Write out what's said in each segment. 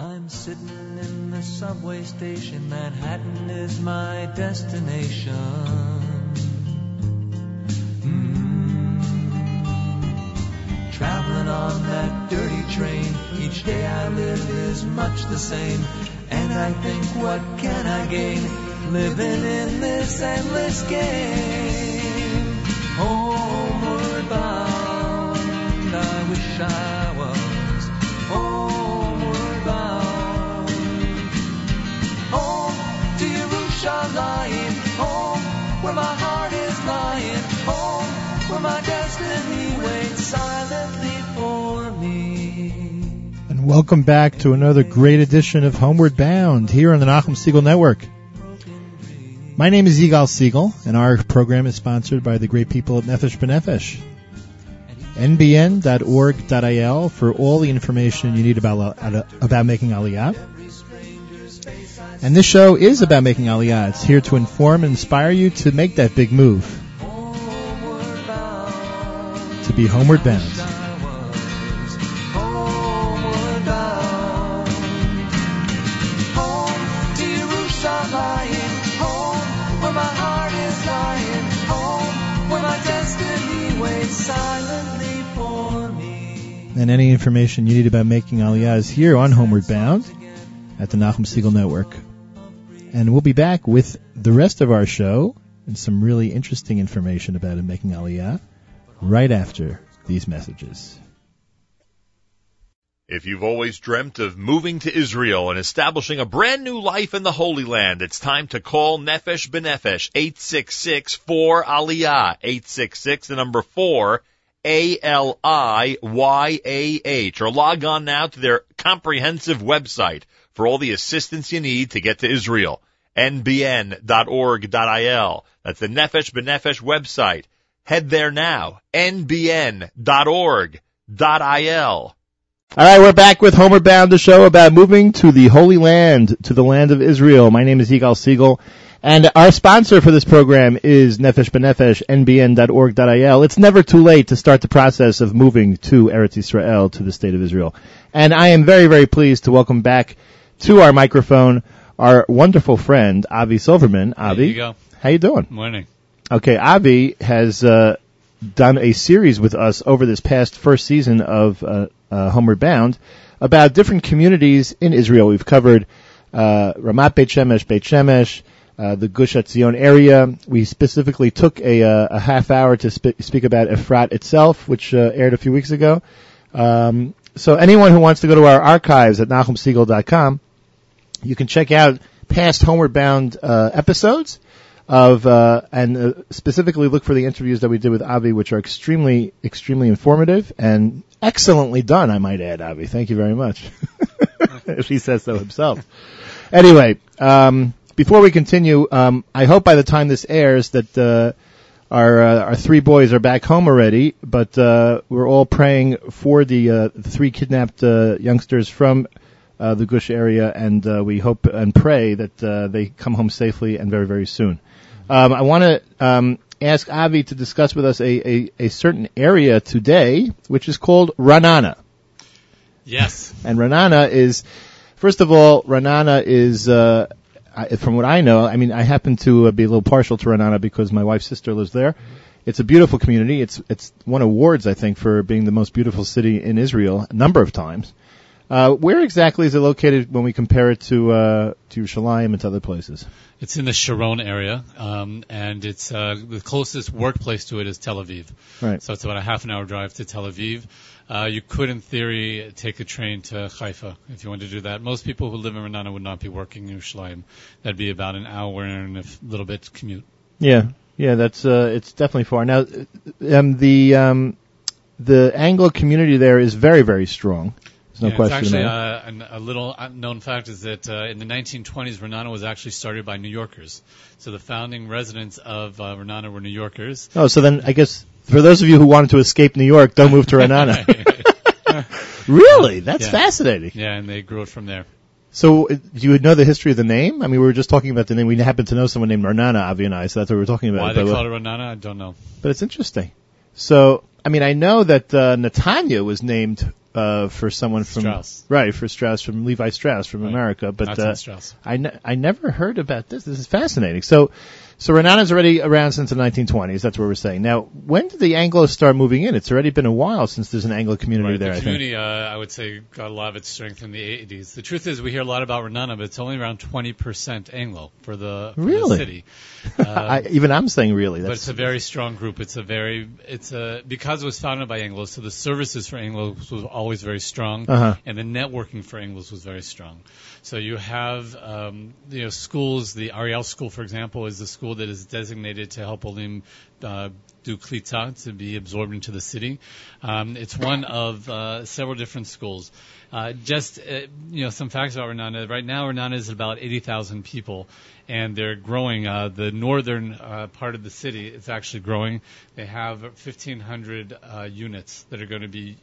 I'm sitting in the subway station, Manhattan is my destination. Traveling on that dirty train, each day I live is much the same. And I think, what can I gain, living in this endless game? Homeward bound, I wish I was homeward bound. Home to Yerushalayim, home where my heart is lying, home where my destiny waits silently for me. And welcome back to another great edition of Homeward Bound here on the Nachum Segal Network. My name is Eyal Siegel, and our program is sponsored by the great people at Nefesh B'Nefesh. nbn.org.il for all the information you need about making Aliyah. And this show is about making Aliyah. It's here to inform and inspire you to make that big move, to be homeward bound. And any information you need about making Aliyah is here on Homeward Bound at the Nachum Segal Network. And we'll be back with the rest of our show and some really interesting information about making Aliyah right after these messages. If you've always dreamt of moving to Israel and establishing a brand new life in the Holy Land, it's time to call Nefesh B'Nefesh, 866-4-ALIYAH, 866, the number 4, A-L-I-Y-A-H, or log on now to their comprehensive website for all the assistance you need to get to Israel, nbn.org.il. That's the Nefesh B'Nefesh website. Head there now, nbn.org.il. All right, we're back with Homeward Bound, the show about moving to the Holy Land, to the land of Israel. My name is Eyal Siegel, and our sponsor for this program is Nefesh B'Nefesh, nbn.org.il. It's never too late to start the process of moving to Eretz Yisrael, to the state of Israel. And I am very, very pleased to welcome back to our microphone our wonderful friend, Avi Silverman. Avi, you go. How you doing? Morning. Okay, Avi has done a series with us over this past first season of Homeward Bound about different communities in Israel. We've covered Ramat Beit Shemesh, the Gush Etzion area. We specifically took a half hour to speak about Efrat itself, which aired a few weeks ago. So anyone who wants to go to our archives at NachumSegal.com, you can check out past Homeward Bound episodes of and specifically look for the interviews that we did with Avi, which are extremely, extremely informative and excellently done, I might add, Avi. Thank you very much. If he says so himself. Anyway, before we continue, I hope by the time this airs that our three boys are back home already, but we're all praying for the three kidnapped youngsters from the Gush area, and we hope and pray that they come home safely and very, very soon. I want to ask Avi to discuss with us a certain area today, which is called Ra'anana. Yes. And Ra'anana is, first of all, Ra'anana is, from what I know, I mean, I happen to be a little partial to Ra'anana because my wife's sister lives there. It's a beautiful community. It's won awards, I think, for being the most beautiful city in Israel a number of times. Where exactly is it located when we compare it to Yerushalayim and to other places? It's in the Sharon area, and it's the closest workplace to it is Tel Aviv. Right. So it's about a half an hour drive to Tel Aviv. You could, in theory, take a train to Haifa if you wanted to do that. Most people who live in Ra'anana would not be working in Yerushalayim. That'd be about an hour and a little bit commute. Yeah, that's it's definitely far. Now, the Anglo community there is very, very strong. It's actually a little known fact is that in the 1920s, Ra'anana was actually started by New Yorkers. So the founding residents of Ra'anana were New Yorkers. Oh, so then I guess for those of you who wanted to escape New York, don't move to Ra'anana. Really? That's fascinating. Yeah, and they grew it from there. So you would know the history of the name? I mean, we were just talking about the name. We happen to know someone named Ra'anana, Avi and I, so that's what we were talking about. Why they call it Ra'anana, I don't know. But it's interesting. So, I mean, I know that Netanya was named for someone from Strauss. Right, for Strauss, from Levi Strauss from America. But I never heard about this. This is fascinating. So Ra'anana's already around since the 1920s. That's what we're saying. Now, when did the Anglos start moving in? It's already been a while since there's an Anglo community there. The community, I would say, got a lot of its strength in the 80s. The truth is, we hear a lot about Ra'anana, but it's only around 20% Anglo for the city. Even I'm saying really. But it's a very strong group. Because it was founded by Anglos, so the services for Anglos was always very strong, and the networking for Anglos was very strong. So you have, schools. The Ariel School, for example, is the school that is designated to help Olim do klitza, to be absorbed into the city. It's one of several different schools. Some facts about Ra'anana. Right now, Ra'anana is about 80,000 people, and they're growing. The northern part of the city is actually growing. They have 1,500 units that are going to be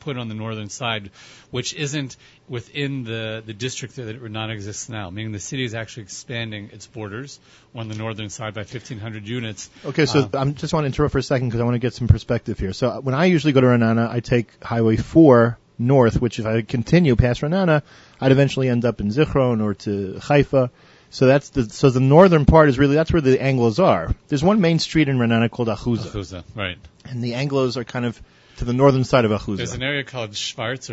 put on the northern side, which isn't within the district that Ra'anana exists now, meaning the city is actually expanding its borders on the northern side by 1,500 units. Okay, so I just want to interrupt for a second because I want to get some perspective here. So when I usually go to Ra'anana, I take Highway 4 north, which if I continue past Ra'anana, I'd eventually end up in Zichron or to Haifa. So the northern part is really, that's where the Anglos are. There's one main street in Ra'anana called Ahuza. Ahuza, right. And the Anglos are kind of to the northern side of Ahuza. There's an area called Schwartz,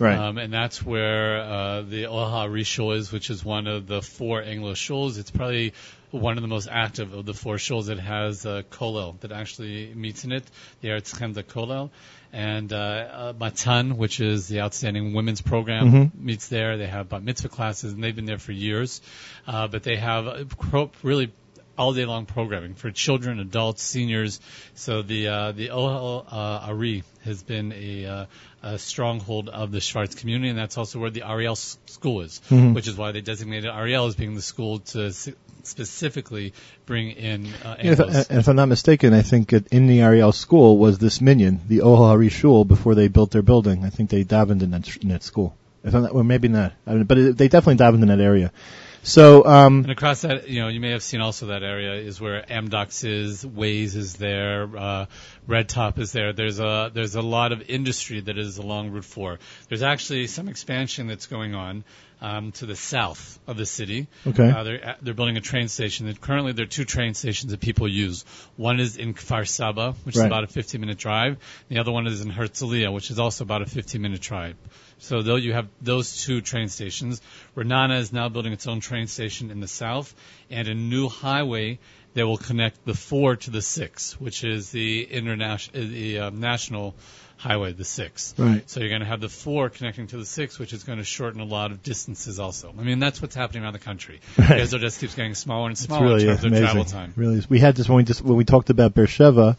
right. And that's where the Oha Rishul is, which is one of the four Anglo shuls. It's probably one of the most active of the four shuls that has Kolel, that actually meets in it, the Eretz Chemda Kolel. And Matan, which is the outstanding women's program, meets there. They have bat mitzvah classes, and they've been there for years. But they have really all-day-long programming for children, adults, seniors. So the Ohel Ari has been a stronghold of the Schwartz community, and that's also where the Ariel School is, which is why they designated Ariel as being the school to specifically bring in Anglos. If I'm not mistaken, I think in the Ariel School was this minyan, the Ohel Ari Shul, before they built their building. I think they davened in that school. Or maybe not. But they definitely davened in that area. So, and across that, you may have seen also that area is where Amdocs is, Waze is there, Red Top is there. There's a lot of industry that is along Route 4. There's actually some expansion that's going on, to the south of the city. Okay. They're building a train station. Currently there are two train stations that people use. One is in Kfar Saba, which is about a 15-minute drive. The other one is in Herzliya, which is also about a 15-minute drive. So though you have those two train stations, Ra'anana is now building its own train station in the south and a new highway that will connect the 4 to the 6, which is the national highway, the 6. Right. So you're going to have the 4 connecting to the 6, which is going to shorten a lot of distances also. I mean, that's what's happening around the country. Right. Israel just keeps getting smaller and smaller in terms of their travel time. Really is. We had this when we talked about Beersheva,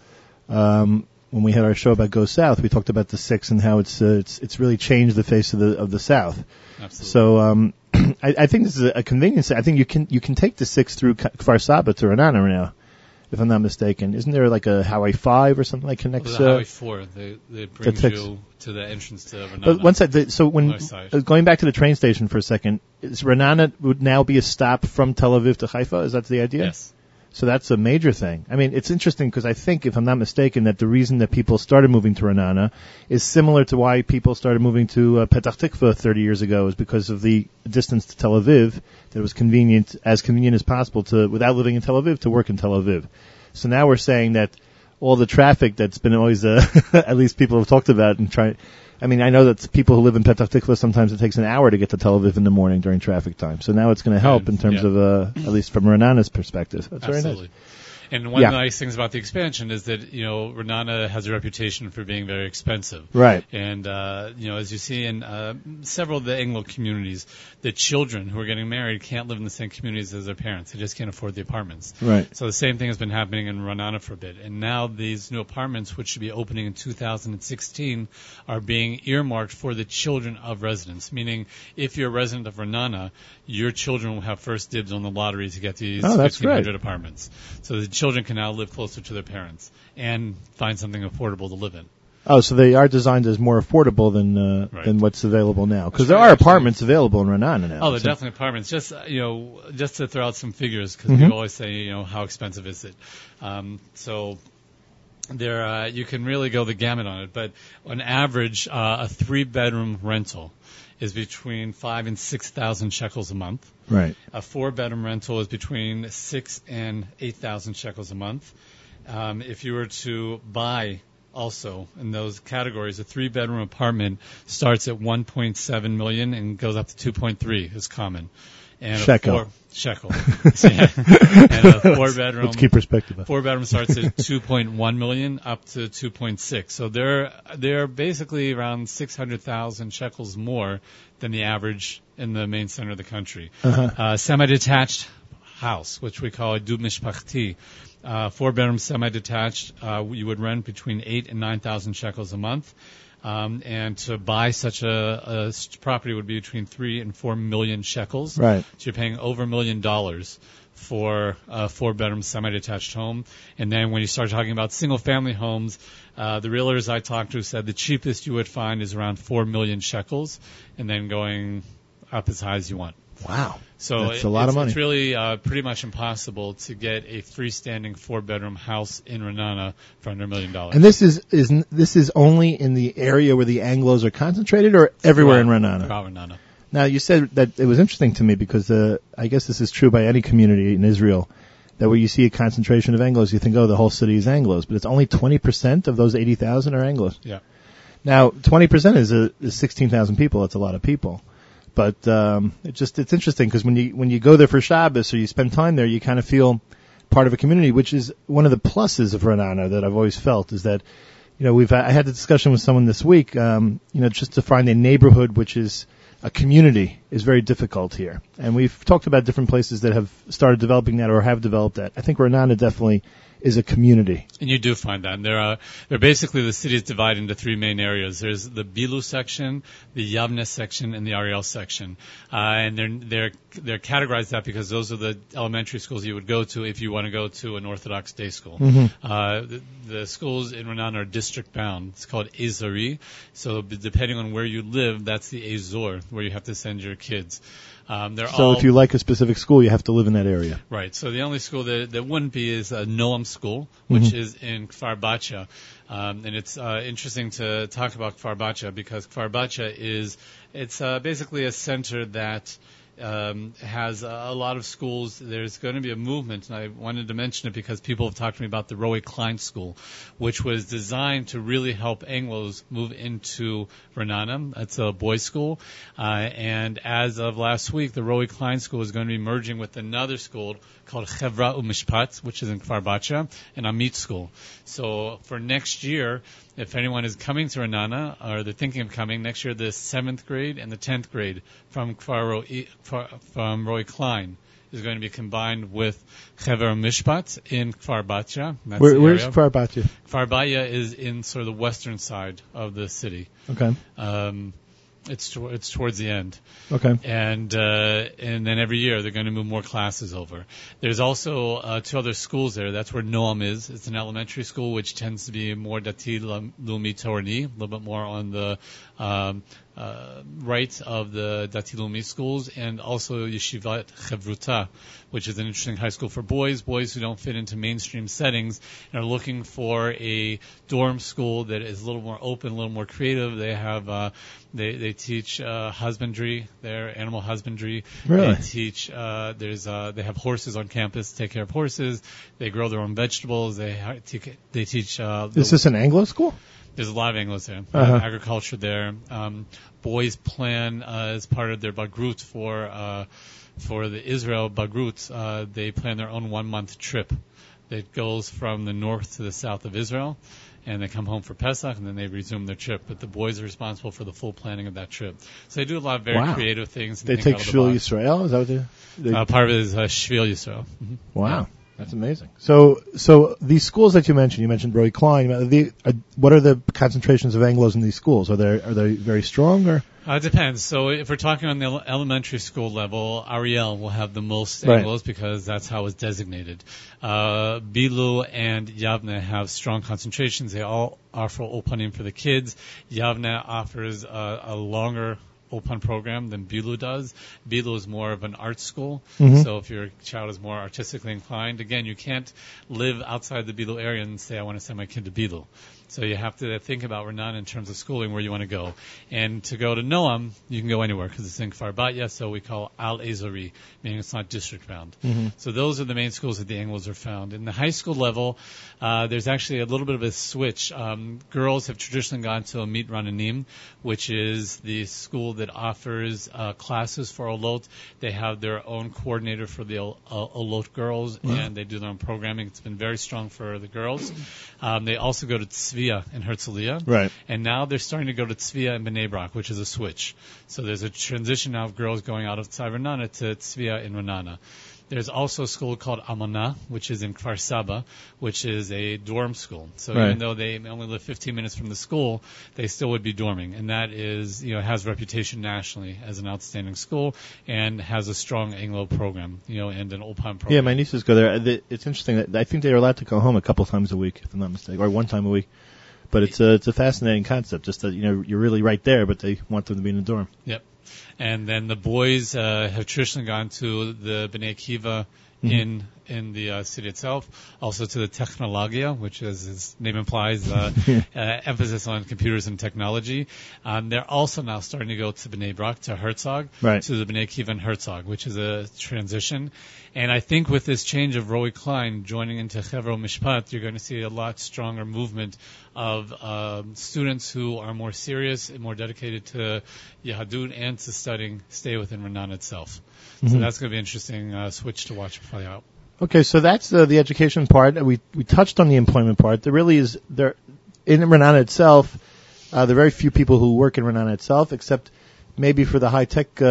when we had our show about Go South, we talked about the 6 and how it's really changed the face of the South. Absolutely. So I think this is a convenience. I think you can take the 6 through Kfar Saba to Ra'anana now, if I'm not mistaken. Isn't there like a Highway 5 or something that connects? Well, the Highway 4 that brings you to the entrance to Ra'anana. But once going back to the train station for a second, is Ra'anana would now be a stop from Tel Aviv to Haifa? Is that the idea? Yes. So that's a major thing. I mean, it's interesting because I think, if I'm not mistaken, that the reason that people started moving to Ra'anana is similar to why people started moving to Petah Tikva 30 years ago, is because of the distance to Tel Aviv, that it was convenient as possible without living in Tel Aviv, to work in Tel Aviv. So now we're saying that all the traffic that's been always, at least people have talked about and tried. I mean, I know that people who live in Petah Tikva, sometimes it takes an hour to get to Tel Aviv in the morning during traffic time. So now it's going to help in terms of, at least from Ra'anana's perspective. That's absolutely. Very nice. And one of the nice things about the expansion is that, Ra'anana has a reputation for being very expensive. Right. And, as you see in several of the Anglo communities, the children who are getting married can't live in the same communities as their parents. They just can't afford the apartments. Right. So the same thing has been happening in Ra'anana for a bit. And now these new apartments, which should be opening in 2016, are being earmarked for the children of residents, meaning if you're a resident of Ra'anana, your children will have first dibs on the lottery to get these 1,500 apartments. So the children can now live closer to their parents and find something affordable to live in. Oh, so they are designed as more affordable than what's available now, because there are apartments available in Ra'anana now. Oh, there are definitely apartments. Just just to throw out some figures, because we always say, how expensive is it? So There, you can really go the gamut on it, but on average, a three-bedroom rental is between 5,000 and 6,000 shekels a month. Right. A four-bedroom rental is between 6,000 and 8,000 shekels a month. If you were to buy, also in those categories, a three-bedroom apartment starts at 1.7 million and goes up to 2.3 is common. And shekel. And a four-bedroom. Let's keep perspective. Four-bedroom starts at 2.1 million up to 2.6. So they're basically around 600,000 shekels more than the average in the main center of the country. Uh-huh. Semi-detached house, which we call a du mishpachti. Four-bedroom semi-detached, you would rent between 8,000 and 9,000 shekels a month. And to buy such a property would be between 3 and 4 million shekels. Right. So you're paying over $1 million for a four-bedroom semi-detached home. And then when you start talking about single-family homes, the realtors I talked to said the cheapest you would find is around 4 million shekels, and then going up as high as you want. Wow. So it's a lot of money. It's really pretty much impossible to get a freestanding four-bedroom house in Ra'anana for under $1 million. And this is only in the area where the Anglos are concentrated, or everywhere in Ra'anana? Ra'anana. Now, you said that it was interesting to me because I guess this is true by any community in Israel, that where you see a concentration of Anglos, you think, oh, the whole city is Anglos. But it's only 20% of those 80,000 are Anglos. Yeah. Now, 20% is 16,000 people. That's a lot of people. But it's interesting because when you go there for Shabbos or you spend time there, you kind of feel part of a community, which is one of the pluses of Ra'anana that I've always felt is that, you know, I had a discussion with someone this week, you know, just to find a neighborhood which is a community is very difficult here. And we've talked about different places that have started developing that or have developed that. I think Ra'anana definitely is a community. And you do find that. And there basically the city is divided into three main areas. There's the Bilu section, the Yavne section, and the Ariel section. And they're categorized that because those are the elementary schools you would go to if you want to go to an Orthodox day school. Mm-hmm. The schools in Ra'anana are district bound. It's called Ezori. So depending on where you live, that's the Ezor where you have to send your kids. If you like a specific school, you have to live in that area. Right. So the only school that wouldn't be is Noam School, which mm-hmm. is in Kfar Batya. And it's interesting to talk about Kfar Batya because Kfar Batya is basically a center that has a lot of schools. There's going to be a movement, and I wanted to mention it because people have talked to me about the Roi Klein School, which was designed to really help Anglos move into Ra'anana. That's a boys' school. And as of last week, the Roi Klein School is going to be merging with another school called Chevra U'Mishpat, which is in Kfar Batya, and Amit School. So for next year, if anyone is coming to Ra'anana, or they're thinking of coming, next year the 7th grade and the 10th grade from Roi Klein is going to be combined with Chevra U'Mishpat in Kfar Batya. Where's Kfar Batya? Kfar Batya is in sort of the western side of the city. Okay. It's towards the end. Okay. And then every year they're going to move more classes over. There's also two other schools there. That's where Noam is. It's an elementary school which tends to be more dati lumi torni, a little bit more on the right of the dati lumi schools, and also Yeshivat Chevruta, which is an interesting high school for boys who don't fit into mainstream settings and are looking for a dorm school that is a little more open, a little more creative. They have they teach husbandry there, animal husbandry. Really? They teach they have horses on campus, take care of horses. They grow their own vegetables. They teach. Is this an Anglo school? There's a lot of Anglos there. Uh-huh. Agriculture there. Boys plan as part of their bagrut for the Israel bagrut. They plan their own 1 month trip that goes from the north to the south of Israel, and they come home for Pesach, and then they resume their trip. But the boys are responsible for the full planning of that trip. So they do a lot of very creative things. They take Shvil Yisrael? Is that what they do? Part of it is Shvil Yisrael. Mm-hmm. Wow. Yeah. That's amazing. So these schools that you mentioned Roy Klein. What are the concentrations of Anglos in these schools? Are they very strong or? It depends. So if we're talking on the elementary school level, Ariel will have the most Anglos because that's how it's designated. Bilu and Yavne have strong concentrations. They all offer Opanim for the kids. Yavne offers a longer open program than Bilu does. Bilu is more of an art school. Mm-hmm. So if your child is more artistically inclined, again, you can't live outside the Bilu area and say, I want to send my kid to Bilu. So you have to think about Ra'anana in terms of schooling, where you want to go. And to go to Noam, you can go anywhere because it's in Kfar Batya, so we call Al-Azari, meaning it's not district-bound. Mm-hmm. So those are the main schools that the Anglos are found. In the high school level, there's actually a little bit of a switch. Girls have traditionally gone to Amit Ra'ananim, which is the school that offers classes for Olot. They have their own coordinator for the Olot girls, mm-hmm. and they do their own programming. It's been very strong for the girls. They also go to Tzviya in Herzliya. Right. And now they're starting to go to Tzviya in Bnei Brak, which is a switch. So there's a transition now of girls going out of Ra'anana to Tzviya in Ra'anana. There's also a school called Amana, which is in Kfar Saba, which is a dorm school. So right. even though they only live 15 minutes from the school, they still would be dorming. And that is, you know, has reputation nationally as an outstanding school and has a strong Anglo program, you know, and an Ulpan program. Yeah, my nieces go there. It's interesting. I think they are allowed to go home a couple times a week, if I'm not mistaken, or one time a week. But it's a fascinating concept, just that, you know, you're really right there, but they want them to be in the dorm. Yep. And then the boys have traditionally gone to the Bnei Kiva mm-hmm. in the city itself, also to the Technologia, which is, as name implies, emphasis on computers and technology. They're also now starting to go to Bnei Brak, to Herzog, right. to the Bnei Kivan Herzog, which is a transition. And I think with this change of Roi Klein joining into Chevra U'Mishpat, you're going to see a lot stronger movement of students who are more serious and more dedicated to Yehadut and to studying, stay within Ra'anana itself. Mm-hmm. So that's going to be an interesting switch to watch play out. Okay, so that's the education part. We touched on the employment part. There really is, there in Ra'anana itself, there are very few people who work in Ra'anana itself, except maybe for the high-tech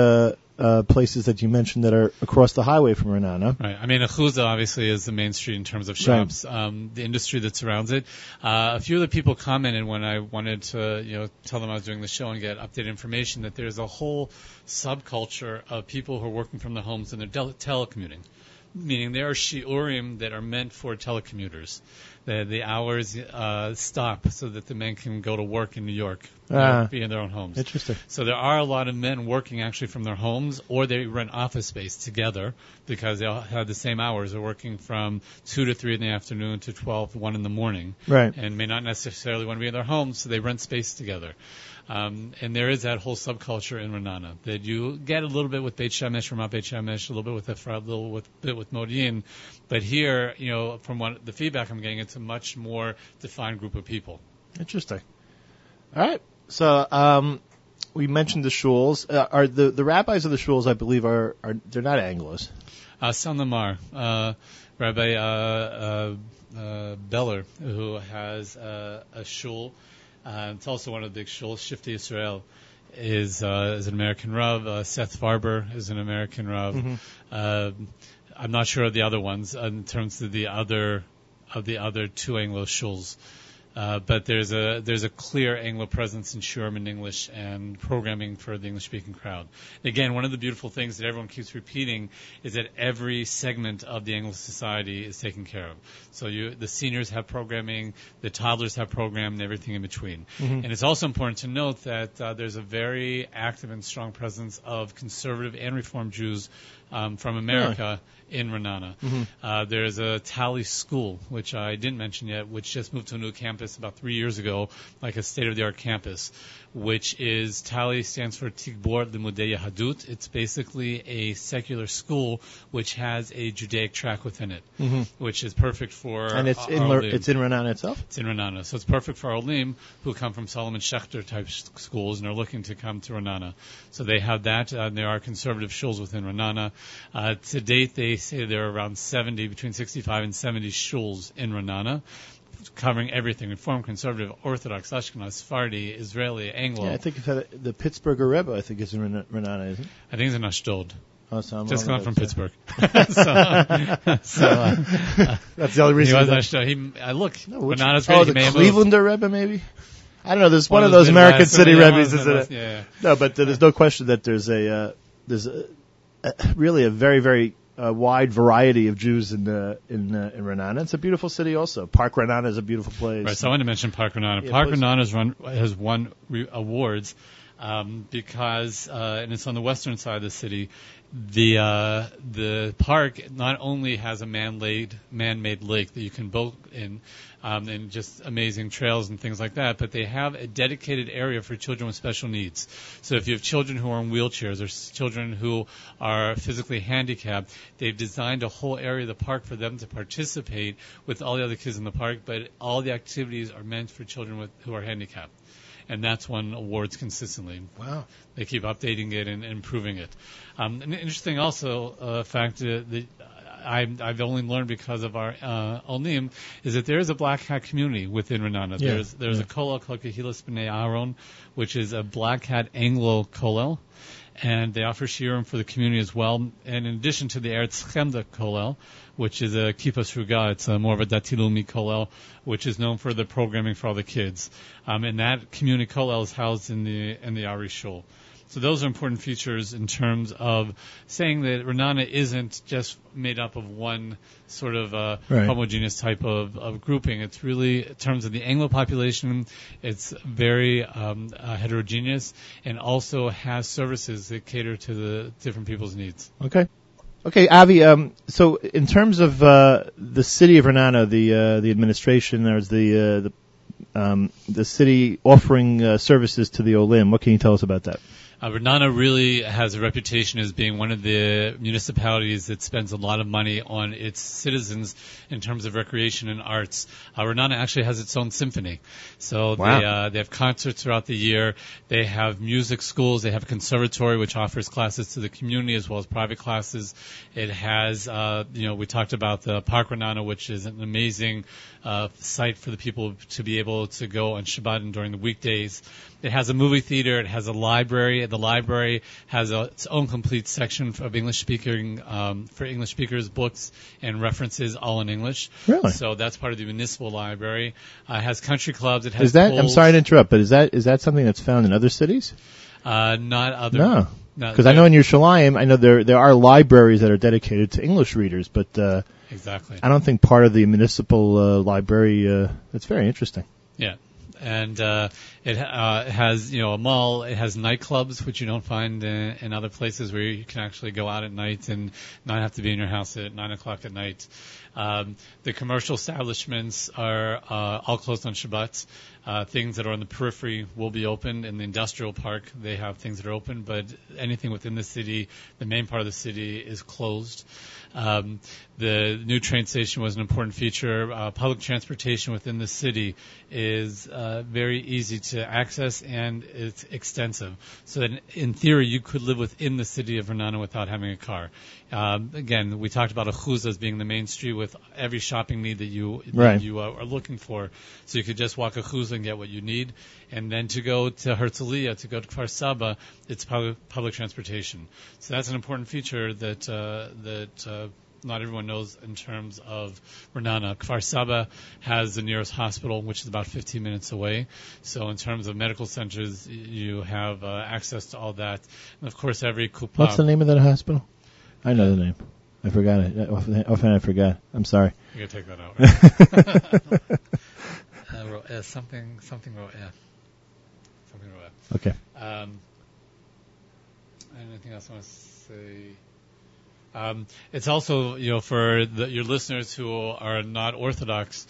places that you mentioned that are across the highway from Ra'anana. Right. I mean, Ahuza obviously is the main street in terms of shops, right. The industry that surrounds it. A few of the people commented when I wanted to, you know, tell them I was doing the show and get updated information that there's a whole subculture of people who are working from their homes and they're telecommuting. Meaning there are shiurim that are meant for telecommuters. The hours stop so that the men can go to work in New York, be in their own homes. Interesting. So there are a lot of men working actually from their homes, or they rent office space together because they all have the same hours. They're working from 2 to 3 in the afternoon to 12 to 1 in the morning, right. and may not necessarily want to be in their homes, so they rent space together. And there is that whole subculture in Ra'anana that you get a little bit with Beit Shemesh, Ramat Beit Shemesh, a little bit with Efrat, a little bit with Modi'in. But here, you know, from what the feedback I'm getting, it's a much more defined group of people. Interesting. All right. So we mentioned the shuls. Are the rabbis of the shuls, I believe, are they're not Anglos. Some of them are. Rabbi Beller, who has a shul. It's also one of the big shuls. Shvil Yisrael is an American Rav. Seth Farber is an American Rav. Mm-hmm. I'm not sure of the other ones in terms of the other two Anglo shuls. But there's a clear Anglo presence in Shurim in English and programming for the English-speaking crowd. Again, one of the beautiful things that everyone keeps repeating is that every segment of the Anglo society is taken care of. So the seniors have programming, the toddlers have programming, and everything in between. Mm-hmm. And it's also important to note that there's a very active and strong presence of conservative and Reform Jews from America in Ra'anana. Mm-hmm. There's a Tali school, which I didn't mention yet, which just moved to a new campus about 3 years ago, like a state-of-the-art campus, which is Tali stands for Tigbor Limudei Yehadut. It's basically a secular school which has a Judaic track within it, mm-hmm. which is perfect for it's in Ra'anana itself? It's in Ra'anana. So it's perfect for Olim who come from Solomon Schechter-type schools and are looking to come to Ra'anana. So they have that, and there are conservative shuls within Ra'anana. To date, they say there are around 70, between 65 and 70 shuls in Ra'anana, covering everything: Reform, Conservative, Orthodox, Ashkenaz, Sephardi, Israeli, Anglo. Yeah, I think the Pittsburgher Rebbe, I think, is in Ra'anana, isn't it? I think it's in Ashdod. Oh, so just come from Pittsburgh. That's the only reason. He was Ashdod. The Clevelander Rebbe, maybe? I don't know. There's one of those American city Rebbes, isn't it? Yeah. No, but there's no question that there's really a very, very wide variety of Jews in Ra'anana. It's a beautiful city also. Park Ra'anana is a beautiful place. Right, so I wanted to mention Park Ra'anana. Yeah, Park Ra'anana has won awards because and it's on the western side of the city. The park not only has a man-made lake that you can boat in, and just amazing trails and things like that, but they have a dedicated area for children with special needs. So if you have children who are in wheelchairs or children who are physically handicapped, they've designed a whole area of the park for them to participate with all the other kids in the park, but all the activities are meant for children who are handicapped. And that's won awards consistently. Wow. They keep updating it and improving it. An interesting also fact that I've only learned because of our Olim is that there is a Black Hat community within Ra'anana. Yeah. There's a Kolel called Kehilas B'nei Aaron, which is a Black Hat Anglo Kolel. And they offer shiurim for the community as well. And in addition to the Eretz Chemda Kolel, which is a Kippa Sruga, it's more of a Datilumi Kolel, which is known for the programming for all the kids. And that community Kolel is housed in the Ariel School. So those are important features in terms of saying that Ra'anana isn't just made up of one sort of homogeneous type of grouping. It's really, in terms of the Anglo population, it's very heterogeneous and also has services that cater to the different people's needs. Okay, Avi, so in terms of the city of Ra'anana, the administration, there's the city offering services to the Olim. What can you tell us about that? Ra'anana really has a reputation as being one of the municipalities that spends a lot of money on its citizens in terms of recreation and arts. Ra'anana actually has its own symphony. So they have concerts throughout the year. They have music schools. They have a conservatory, which offers classes to the community as well as private classes. It has, we talked about the Park Ra'anana, which is an amazing site for the people to be able to go on Shabbat and during the weekdays. It has a movie theater. It has a library. The library has its own complete section of English speaking, for English speakers, books and references all in English. Really? So that's part of the municipal library. It has country clubs. It has. Is that? Polls. I'm sorry to interrupt, but is that something that's found in other cities? Not other. No. Because I know in Yerushalayim, I know there are libraries that are dedicated to English readers, but exactly. I don't think part of the municipal library. That's very interesting. Yeah. And it has, a mall. It has nightclubs, which you don't find in other places, where you can actually go out at night and not have to be in your house at 9 o'clock at night. The commercial establishments are all closed on Shabbat. Things that are on the periphery will be open. In the industrial park, they have things that are open, but anything within the city, the main part of the city, is closed. The new train station was an important feature. Public transportation within the city is very easy to access, and it's extensive. So that in theory, you could live within the city of Ra'anana without having a car. Again, we talked about Ahuza as being the main street with every shopping need that you are looking for. So you could just walk Ahuza and get what you need. And then to go to Herzliya, to go to Kfar Saba, it's public transportation. So that's an important feature that not everyone knows in terms of Ra'anana. Kfar Saba has the nearest hospital, which is about 15 minutes away. So in terms of medical centers, you have access to all that. And, of course, every kupa. What's the name of that hospital? I know the name. I forgot it. Often I forgot. I'm sorry. You got to take that out. Right? Something Ro'eh. Okay. Anything else I want to say? It's also, for your listeners who are not Orthodox,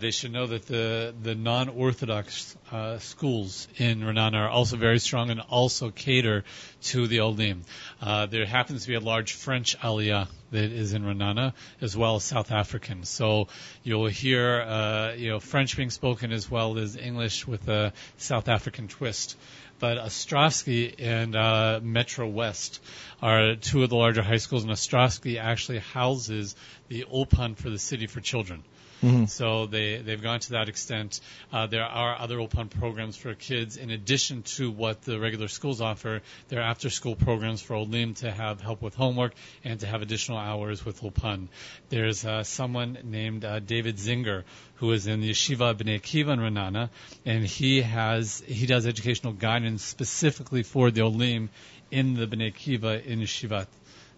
they should know that the non-Orthodox schools in Ra'anana are also very strong and also cater to the Olim. There happens to be a large French aliyah that is in Ra'anana, as well as South African. So you'll hear French being spoken as well as English with a South African twist. But Ostrovsky and Metro West are two of the larger high schools, and Ostrovsky actually houses the Ulpan for the city for children. Mm-hmm. So they've gone to that extent. There are other Ulpan programs for kids in addition to what the regular schools offer. There are after-school programs for Olim to have help with homework and to have additional hours with Ulpan. There's someone named David Zinger, who is in the yeshiva Bnei Kivan Ra'anana, and he does educational guidance specifically for the Olim in the Bnei Kiva in yeshivat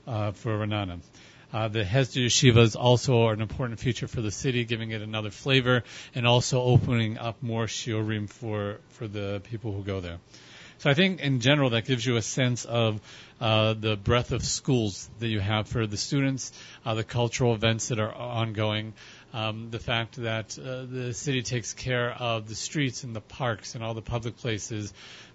for Ra'anana. The Hesed Yeshivas also are an important feature for the city, giving it another flavor and also opening up more shiurim for the people who go there. So I think in general that gives you a sense of the breadth of schools that you have for the students, the cultural events that are ongoing, the fact that the city takes care of the streets and the parks and all the public places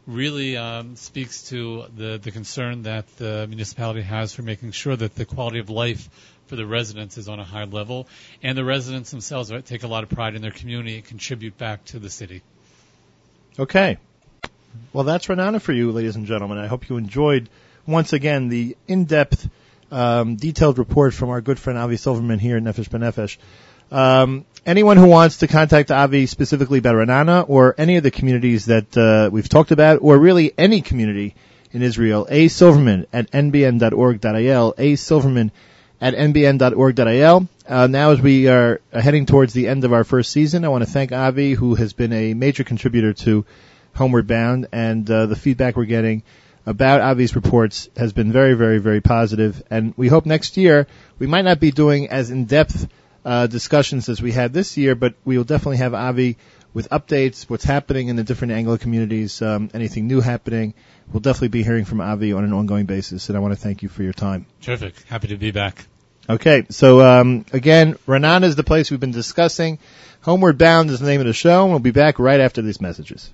really speaks to the concern that the municipality has for making sure that the quality of life for the residents is on a high level, and the residents themselves take a lot of pride in their community and contribute back to the city. Okay. Well, that's Ra'anana for you, ladies and gentlemen. I hope you enjoyed, once again, the in-depth, detailed report from our good friend Avi Silverman here at Nefesh B'Nefesh. Anyone who wants to contact Avi specifically about Ra'anana or any of the communities that we've talked about, or really any community in Israel, asilverman@nbn.org.il, asilverman@nbn.org.il. Now, as we are heading towards the end of our first season, I want to thank Avi, who has been a major contributor to Homeward Bound, and the feedback we're getting about Avi's reports has been very, very, very positive. And we hope next year we might not be doing as in-depth discussions as we had this year, but we will definitely have Avi with updates, what's happening in the different Anglo communities, anything new happening. We'll definitely be hearing from Avi on an ongoing basis, and I want to thank you for your time. Terrific. Happy to be back. Okay, so again, Ra'anana is the place we've been discussing. Homeward Bound is the name of the show, and we'll be back right after these messages.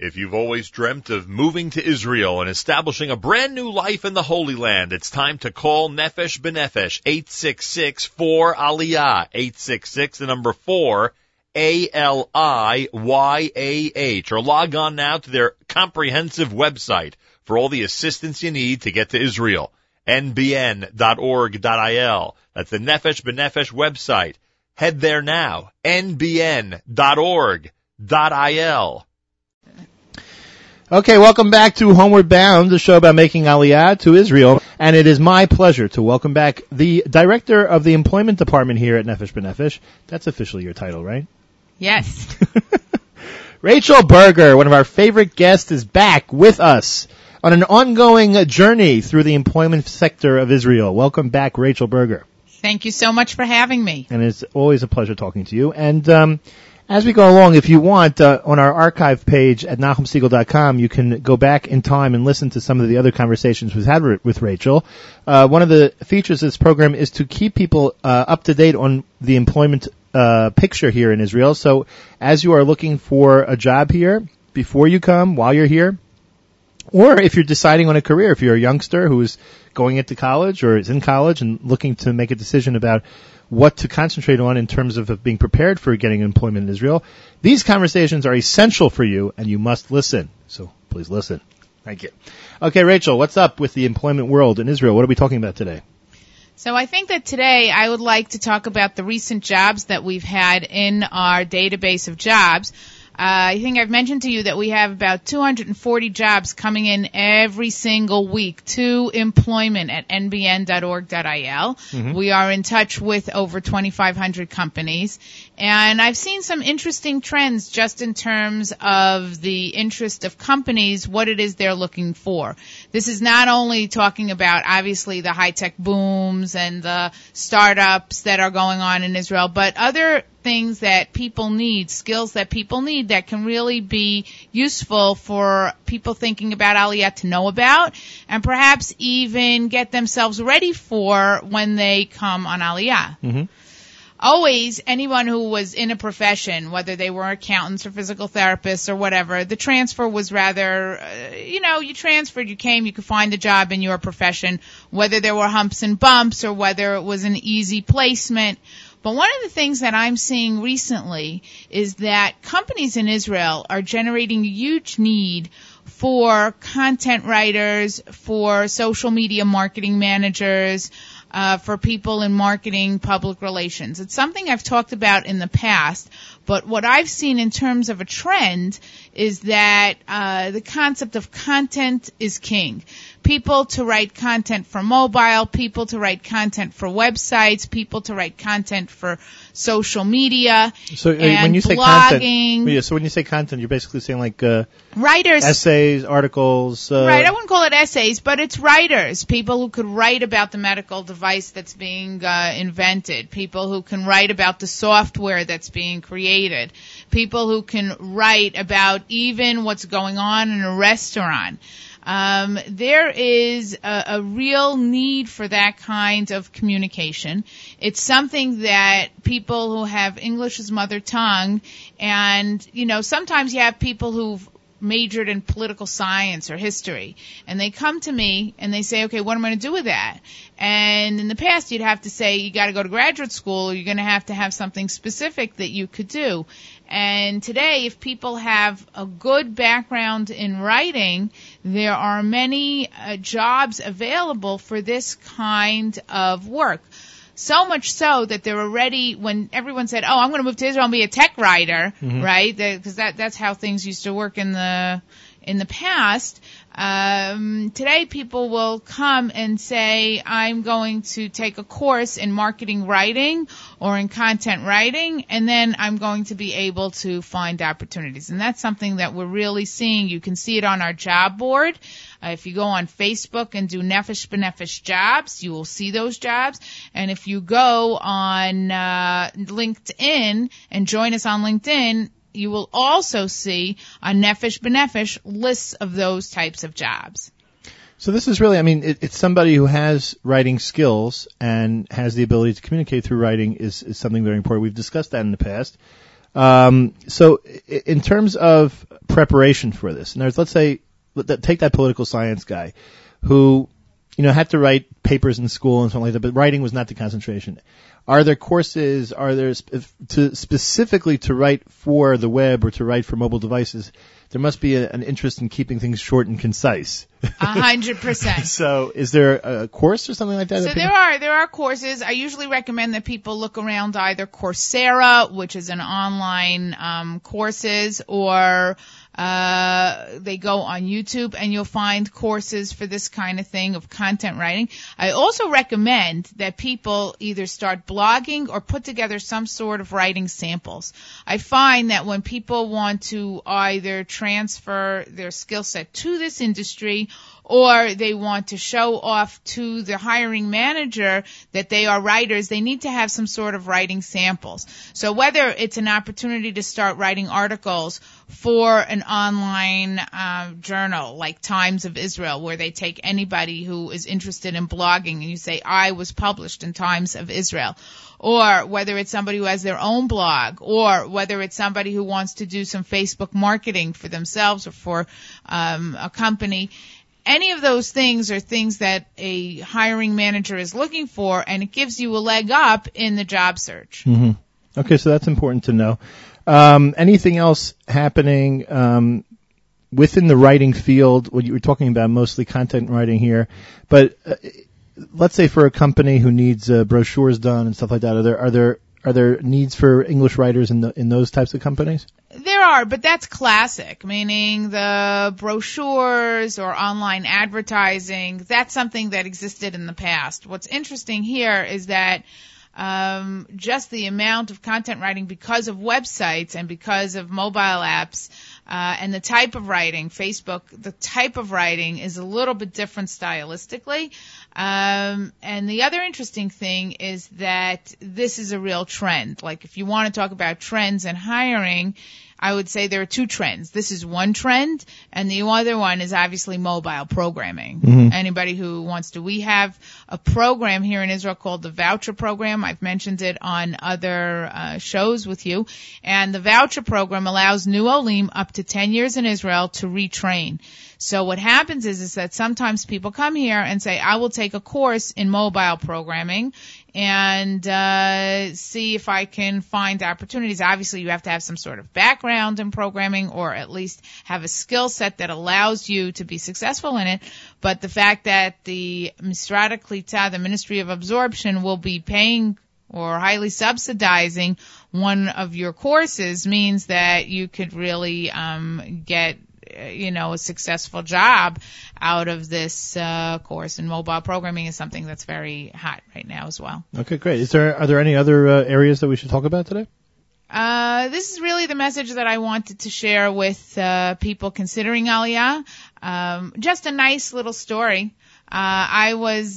If you've always dreamt of moving to Israel and establishing a brand new life in the Holy Land, it's time to call Nefesh B'Nefesh, 866-4-ALIYAH, 866, the number 4, A-L-I-Y-A-H, or log on now to their comprehensive website for all the assistance you need to get to Israel, nbn.org.il. That's the Nefesh B'Nefesh website. Head there now, nbn.org.il. Okay, welcome back to Homeward Bound, the show about making Aliyah to Israel, and it is my pleasure to welcome back the director of the employment department here at Nefesh B'Nefesh. That's officially your title, right? Yes. Rachel Berger, one of our favorite guests, is back with us on an ongoing journey through the employment sector of Israel. Welcome back, Rachel Berger. Thank you so much for having me. And it's always a pleasure talking to you. And as we go along, if you want, on our archive page at NachumSegal.com, you can go back in time and listen to some of the other conversations we've had with Rachel. One of the features of this program is to keep people up to date on the employment picture here in Israel. So as you are looking for a job here, before you come, while you're here, or if you're deciding on a career, if you're a youngster who is going into college or is in college and looking to make a decision about what to concentrate on in terms of being prepared for getting employment in Israel, these conversations are essential for you, and you must listen. So please listen. Thank you. Okay, Rachel, what's up with the employment world in Israel? What are we talking about today? So I think that today I would like to talk about the recent jobs that we've had in our database of jobs. I think I've mentioned to you that we have about 240 jobs coming in every single week to employment at nbn.org.il. Mm-hmm. We are in touch with over 2,500 companies. And I've seen some interesting trends just in terms of the interest of companies, what it is they're looking for. This is not only talking about, obviously, the high-tech booms and the startups that are going on in Israel, but other things that people need, skills that people need that can really be useful for people thinking about Aliyah to know about and perhaps even get themselves ready for when they come on Aliyah. Mm-hmm. Always, anyone who was in a profession, whether they were accountants or physical therapists or whatever, the transfer was rather, you transferred, you came, you could find a job in your profession, whether there were humps and bumps or whether it was an easy placement. But one of the things that I'm seeing recently is that companies in Israel are generating a huge need for content writers, for social media marketing managers, for people in marketing, public relations. It's something I've talked about in the past, but what I've seen in terms of a trend is that the concept of content is king. people to write content for mobile, people to write content for websites, people to write content for social media, so when you say content, you're basically saying like writers, essays, articles. Right, I wouldn't call it essays, but it's writers, people who could write about the medical device that's being invented, people who can write about the software that's being created, people who can write about even what's going on in a restaurant. There is a real need for that kind of communication. It's something that people who have English as mother tongue, and, you know, sometimes you have people who've majored in political science or history, and they come to me and they say, okay, what am I going to do with that? And in the past, you'd have to say, you got to go to graduate school, or you're going to have something specific that you could do. And today, if people have a good background in writing, there are many jobs available for this kind of work. So much so that they're already, when everyone said, oh, I'm going to move to Israel and be a tech writer, mm-hmm. right? Because that's how things used to work in the past. Today people will come and say, I'm going to take a course in marketing writing or in content writing, and then I'm going to be able to find opportunities. And that's something that we're really seeing. You can see it on our job board. If you go on Facebook and do Nefesh B'Nefesh jobs, you will see those jobs. And if you go on LinkedIn and join us on LinkedIn, you will also see on Nefesh B'Nefesh lists of those types of jobs. So this is really, I mean, it's somebody who has writing skills and has the ability to communicate through writing is something very important. We've discussed that in the past. So in terms of preparation for this, in other words, let's say, take that political science guy who, you know, had to write papers in school and something like that, but writing was not the concentration. Are there courses, specifically to write for the web or to write for mobile devices? There must be an interest in keeping things short and concise. 100%. So is there a course or something like that? So there are courses. I usually recommend that people look around either Coursera, which is an online courses, or they go on YouTube and you'll find courses for this kind of thing of content writing. I also recommend that people either start blogging or put together some sort of writing samples. I find that when people want to either transfer their skill set to this industry or they want to show off to the hiring manager that they are writers, they need to have some sort of writing samples. So whether it's an opportunity to start writing articles for an online journal like Times of Israel, where they take anybody who is interested in blogging and you say, I was published in Times of Israel, or whether it's somebody who has their own blog, or whether it's somebody who wants to do some Facebook marketing for themselves or for a company. Any of those things are things that a hiring manager is looking for, and it gives you a leg up in the job search. Mm-hmm. Okay, so that's important to know. Anything else happening within the writing field? Well, you were talking about mostly content writing here, but let's say for a company who needs brochures done and stuff like that, are there needs for English writers in those types of companies? There are, but that's classic, meaning the brochures or online advertising, that's something that existed in the past. What's interesting here is that just the amount of content writing because of websites and because of mobile apps and the type of writing, Facebook, the type of writing is a little bit different stylistically. And the other interesting thing is that this is a real trend. Like if you want to talk about trends in hiring, I would say there are two trends. This is one trend, and the other one is obviously mobile programming. Mm-hmm. Anybody who wants to. We have a program here in Israel called the Voucher Program. I've mentioned it on other shows with you. And the Voucher Program allows new Olim up to 10 years in Israel to retrain. So what happens is that sometimes people come here and say, I will take a course in mobile programming and see if I can find opportunities. Obviously, you have to have some sort of background in programming or at least have a skill set that allows you to be successful in it. But the fact that the Misrad HaKlita, the Ministry of Absorption, will be paying or highly subsidizing one of your courses means that you could really get you know, a successful job out of this course. And mobile programming is something that's very hot right now as well. Okay, great. Are there any other areas that we should talk about today? This is really the message that I wanted to share with people considering Aliyah. Just a nice little story. I was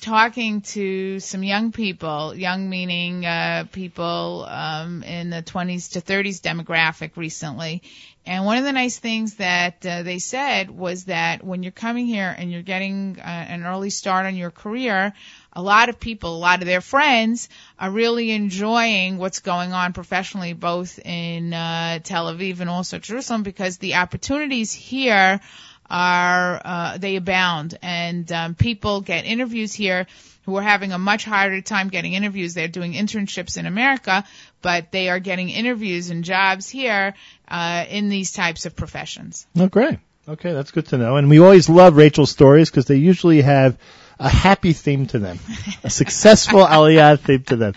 talking to some young people, young meaning people in the 20s to 30s demographic recently. And one of the nice things that they said was that when you're coming here and you're getting an early start on your career, a lot of people, a lot of their friends are really enjoying what's going on professionally, both in Tel Aviv and also Jerusalem, because the opportunities here are, they abound. And people get interviews here who are having a much harder time getting interviews. They're doing internships in America, but they are getting interviews and jobs here in these types of professions. Oh, great. Okay, that's good to know. And we always love Rachel's stories because they usually have a happy theme to them, a successful Aliyah theme to them.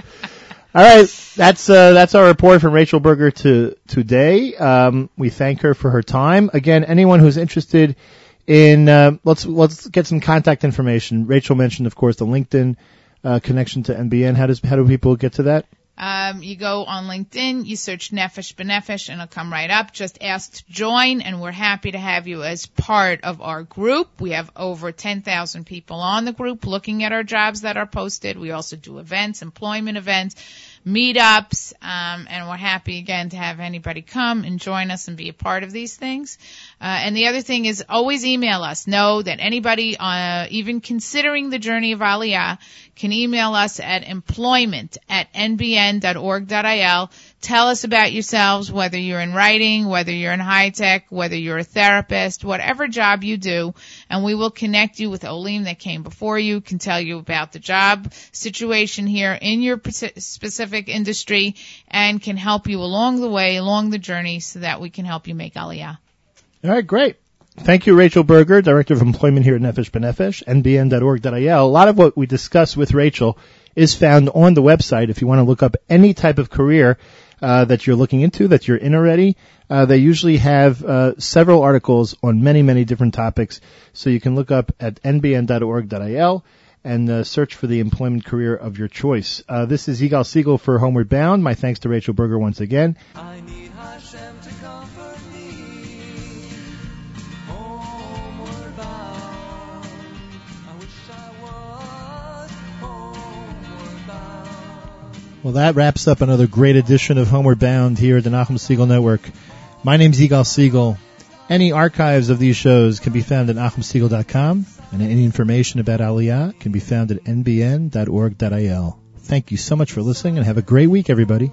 All right, that's our report from Rachel Berger today. We thank her for her time. Again, anyone who's interested in let's get some contact information. Rachel mentioned, of course, the LinkedIn connection to NBN. How do people get to that? You go on LinkedIn, you search Nefesh B'Nefesh, and it'll come right up. Just ask to join, and we're happy to have you as part of our group. We have over 10,000 people on the group looking at our jobs that are posted. We also do events, employment events, meetups, and we're happy, again, to have anybody come and join us and be a part of these things. And the other thing is always email us. Know that anybody, even considering the journey of Aliyah, can email us at employment@nbn.org.il. Tell us about yourselves, whether you're in writing, whether you're in high tech, whether you're a therapist, whatever job you do, and we will connect you with Olim that came before you, can tell you about the job situation here in your specific industry, and can help you along the way, along the journey, so that we can help you make Aliyah. All right, great. Thank you, Rachel Berger, Director of Employment here at Nefesh B'Nefesh, nbn.org.il. A lot of what we discuss with Rachel is found on the website. If you want to look up any type of career that you're looking into, that you're in already, they usually have several articles on many, many different topics. So you can look up at nbn.org.il and search for the employment career of your choice. This is Eyal Siegel for Homeward Bound. My thanks to Rachel Berger once again. I need Hashem to comfort me. Homeward bound. I wish I was homeward bound. Well, that wraps up another great edition of Homeward Bound here at the Nachum Segal Network. My name's Eyal Siegel. Any archives of these shows can be found at NachumSegal.com, and any information about Aliyah can be found at nbn.org.il. Thank you so much for listening, and have a great week, everybody.